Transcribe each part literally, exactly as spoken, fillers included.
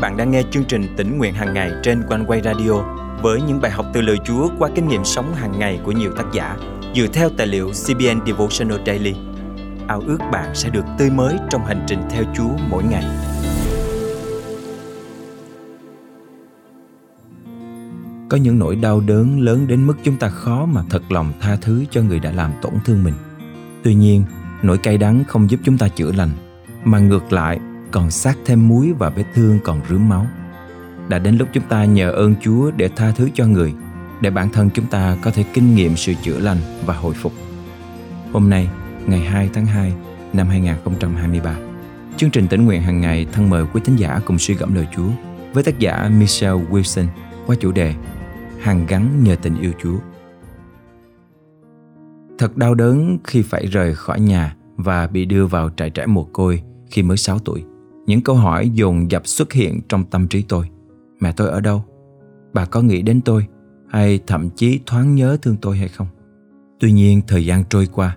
bạn đang nghe chương trình Tỉnh Nguyện Hàng Ngày trên Quanh Quay Radio với những bài học từ lời Chúa qua kinh nghiệm sống hàng ngày của nhiều tác giả dựa theo tài liệu xê bê en Devotional Daily. Ao ước bạn sẽ được tươi mới trong hành trình theo Chúa mỗi ngày. Có những nỗi đau đớn lớn đến mức chúng ta khó mà thật lòng tha thứ cho người đã làm tổn thương mình. Tuy nhiên, nỗi cay đắng không giúp chúng ta chữa lành, mà ngược lại còn xác thêm muối và vết thương còn rướm máu. Đã đến lúc chúng ta nhờ ơn Chúa để tha thứ cho người, để bản thân chúng ta có thể kinh nghiệm sự chữa lành và hồi phục. Hôm nay, ngày hai tháng hai năm hai nghìn không trăm hai mươi ba, chương trình Tỉnh Nguyện Hàng Ngày thân mời quý thính giả cùng suy gẫm lời Chúa với tác giả Michelle Wilson qua chủ đề Hàn gắn nhờ tình yêu Chúa. Thật đau đớn khi phải rời khỏi nhà và bị đưa vào trại trẻ mồ côi khi mới sáu tuổi. Những câu hỏi dồn dập xuất hiện trong tâm trí tôi. Mẹ tôi ở đâu? Bà có nghĩ đến tôi? Hay thậm chí thoáng nhớ thương tôi hay không? Tuy nhiên, thời gian trôi qua,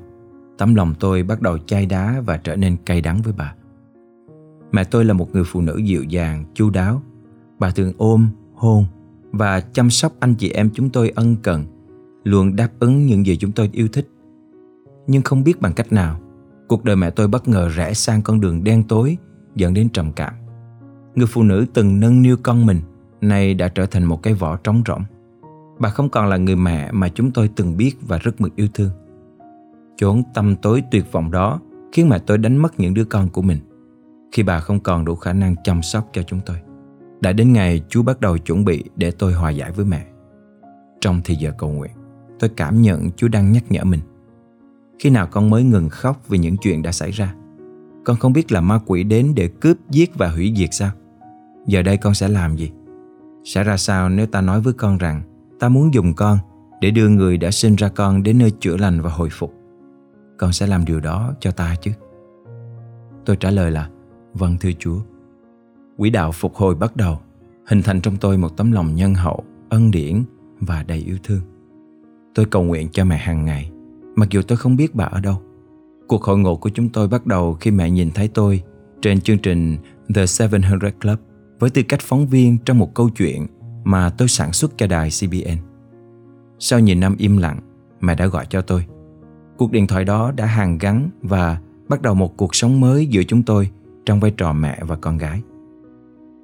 tấm lòng tôi bắt đầu chai đá và trở nên cay đắng với bà. Mẹ tôi là một người phụ nữ dịu dàng, chu đáo. Bà thường ôm, hôn và chăm sóc anh chị em chúng tôi ân cần, luôn đáp ứng những gì chúng tôi yêu thích. Nhưng không biết bằng cách nào, cuộc đời mẹ tôi bất ngờ rẽ sang con đường đen tối, dẫn đến trầm cảm. Người phụ nữ từng nâng niu con mình nay đã trở thành một cái vỏ trống rỗng. Bà không còn là người mẹ mà chúng tôi từng biết và rất mực yêu thương. Chốn tăm tối tuyệt vọng đó khiến mẹ tôi đánh mất những đứa con của mình, khi bà không còn đủ khả năng chăm sóc cho chúng tôi. Đã đến ngày Chúa bắt đầu chuẩn bị để tôi hòa giải với mẹ. Trong thời giờ cầu nguyện, tôi cảm nhận Chúa đang nhắc nhở mình. Khi nào con mới ngừng khóc vì những chuyện đã xảy ra? Con không biết là ma quỷ đến để cướp, giết và hủy diệt sao? Giờ đây con sẽ làm gì? Sẽ ra sao nếu ta nói với con rằng ta muốn dùng con để đưa người đã sinh ra con đến nơi chữa lành và hồi phục? Con sẽ làm điều đó cho ta chứ? Tôi trả lời là vâng thưa Chúa. Quỹ đạo phục hồi bắt đầu, hình thành trong tôi một tấm lòng nhân hậu, ân điển và đầy yêu thương. Tôi cầu nguyện cho mẹ hàng ngày, mặc dù tôi không biết bà ở đâu. Cuộc hội ngộ của chúng tôi bắt đầu khi mẹ nhìn thấy tôi trên chương trình The seven hundred Club với tư cách phóng viên trong một câu chuyện mà tôi sản xuất cho đài xê bê en. Sau nhiều năm im lặng, mẹ đã gọi cho tôi. Cuộc điện thoại đó đã hàn gắn và bắt đầu một cuộc sống mới giữa chúng tôi trong vai trò mẹ và con gái.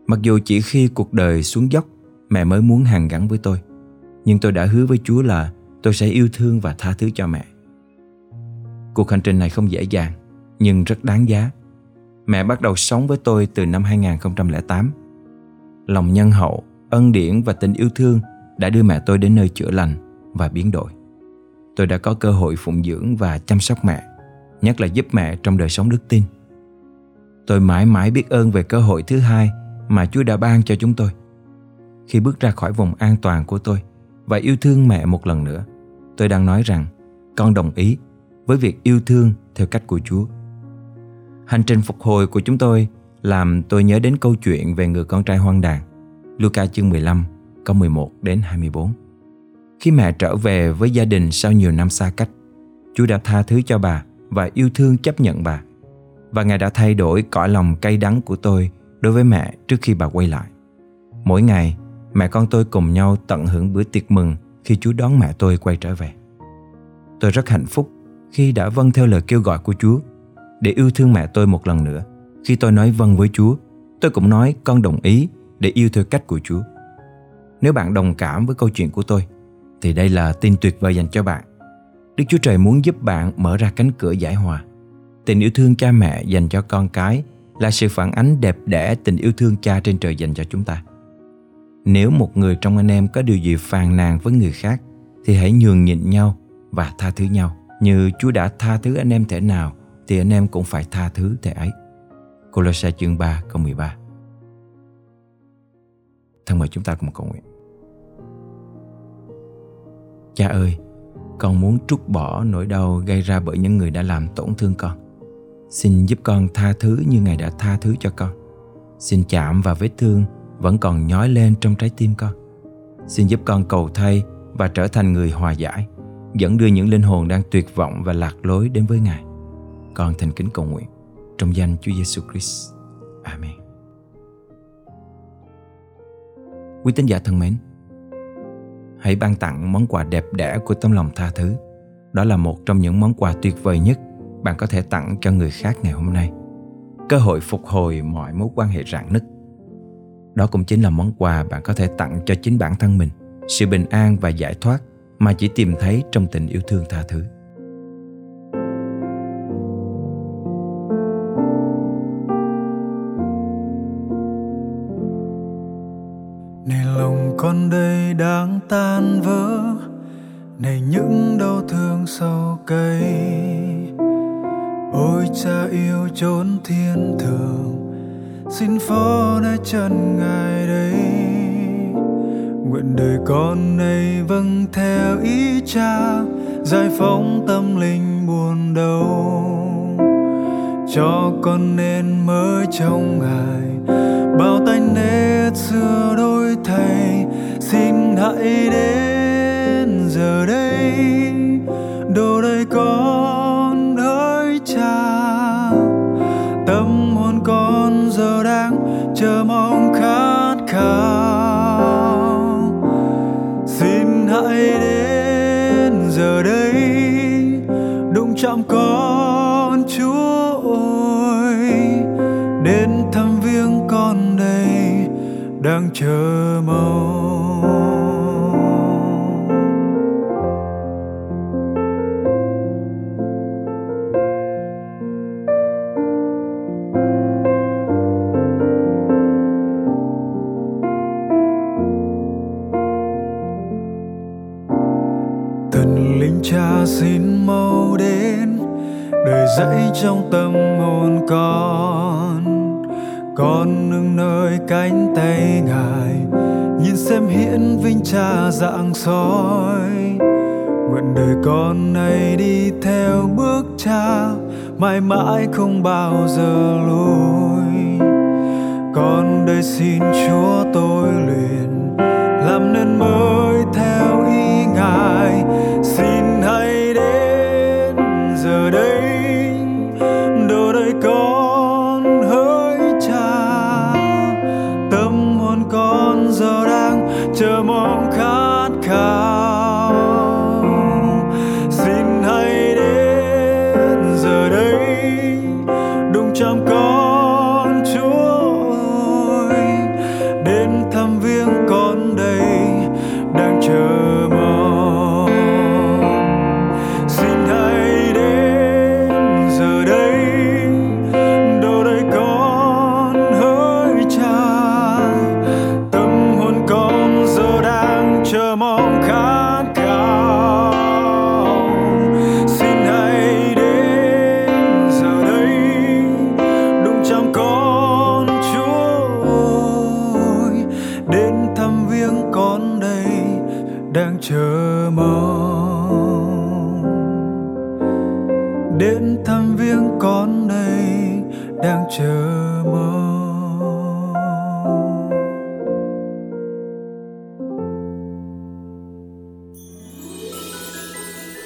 Mặc dù chỉ khi cuộc đời xuống dốc, mẹ mới muốn hàn gắn với tôi, nhưng tôi đã hứa với Chúa là tôi sẽ yêu thương và tha thứ cho mẹ. Cuộc hành trình này không dễ dàng, nhưng rất đáng giá. Mẹ bắt đầu sống với tôi từ năm hai nghìn không trăm lẻ tám. Lòng nhân hậu, ân điển và tình yêu thương đã đưa mẹ tôi đến nơi chữa lành và biến đổi. Tôi đã có cơ hội phụng dưỡng và chăm sóc mẹ, nhất là giúp mẹ trong đời sống đức tin. Tôi mãi mãi biết ơn về cơ hội thứ hai mà Chúa đã ban cho chúng tôi. Khi bước ra khỏi vùng an toàn của tôi và yêu thương mẹ một lần nữa, tôi đang nói rằng con đồng ý với việc yêu thương theo cách của Chúa. Hành trình phục hồi của chúng tôi làm tôi nhớ đến câu chuyện về người con trai hoang đàn, Luca chương mười lăm, câu mười một đến hai mươi bốn. Khi mẹ trở về với gia đình sau nhiều năm xa cách, Chúa đã tha thứ cho bà và yêu thương chấp nhận bà. Và Ngài đã thay đổi cõi lòng cay đắng của tôi đối với mẹ trước khi bà quay lại. Mỗi ngày, mẹ con tôi cùng nhau tận hưởng bữa tiệc mừng khi Chúa đón mẹ tôi quay trở về. Tôi rất hạnh phúc khi đã vâng theo lời kêu gọi của Chúa để yêu thương mẹ tôi một lần nữa. Khi tôi nói vâng với Chúa, tôi cũng nói con đồng ý để yêu theo cách của Chúa. Nếu bạn đồng cảm với câu chuyện của tôi, thì đây là tin tuyệt vời dành cho bạn. Đức Chúa Trời muốn giúp bạn mở ra cánh cửa giải hòa. Tình yêu thương cha mẹ dành cho con cái là sự phản ánh đẹp đẽ tình yêu thương cha trên trời dành cho chúng ta. Nếu một người trong anh em có điều gì phàn nàn với người khác, thì hãy nhường nhịn nhau và tha thứ nhau. Như Chúa đã tha thứ anh em thể nào, thì anh em cũng phải tha thứ thể ấy. Colossae chương ba câu mười ba. Thân mời chúng ta cùng cầu nguyện. Cha ơi, con muốn trút bỏ nỗi đau gây ra bởi những người đã làm tổn thương con. Xin giúp con tha thứ như Ngài đã tha thứ cho con. Xin chạm vào vết thương vẫn còn nhói lên trong trái tim con. Xin giúp con cầu thay và trở thành người hòa giải, dẫn đưa những linh hồn đang tuyệt vọng và lạc lối đến với Ngài. Con thành kính cầu nguyện trong danh Chúa Giêsu Christ. Amen. Quý tín giả thân mến, hãy ban tặng món quà đẹp đẽ của tấm lòng tha thứ. Đó là một trong những món quà tuyệt vời nhất bạn có thể tặng cho người khác ngày hôm nay. Cơ hội phục hồi mọi mối quan hệ rạn nứt. Đó cũng chính là món quà bạn có thể tặng cho chính bản thân mình, sự bình an và giải thoát mà chỉ tìm thấy trong tình yêu thương tha thứ. Này lòng con đây đang tan vỡ, này những đau thương sâu cay. Ôi cha yêu chốn thiên thượng, xin phó nơi chân ngài đây. Nguyện đời con này vâng theo ý cha, giải phóng tâm linh buồn đau. Cho con nên mới trong ngài, bao tay nết xưa đổi thay. Xin hãy đến giờ đây, đồ đây con hỡi cha. Tâm hồn con giờ đang chờ mong khát khao. Xin hãy đến giờ đây, đụng chạm con Chúa ơi. Đến thăm viếng con đây đang chờ mong. Cha xin mau đến, đời dậy trong tâm hồn con. Con nương nơi cánh tay ngài, nhìn xem hiển vinh cha rạng soi. Nguyện đời con này đi theo bước cha, mãi mãi không bao giờ lùi. Con đây xin Chúa tôi luyện, làm nên mới theo ý ngài. Xin hãy đến giờ đây, đồ đây con hỡi cha. Tâm hồn con giờ đang chờ mong khát khao. Xin hãy đến giờ đây, đừng chạm con Chúa ơi. Đến thăm viếng con đây đang chờ mong. Đến thăm viếng con đây đang chờ mong.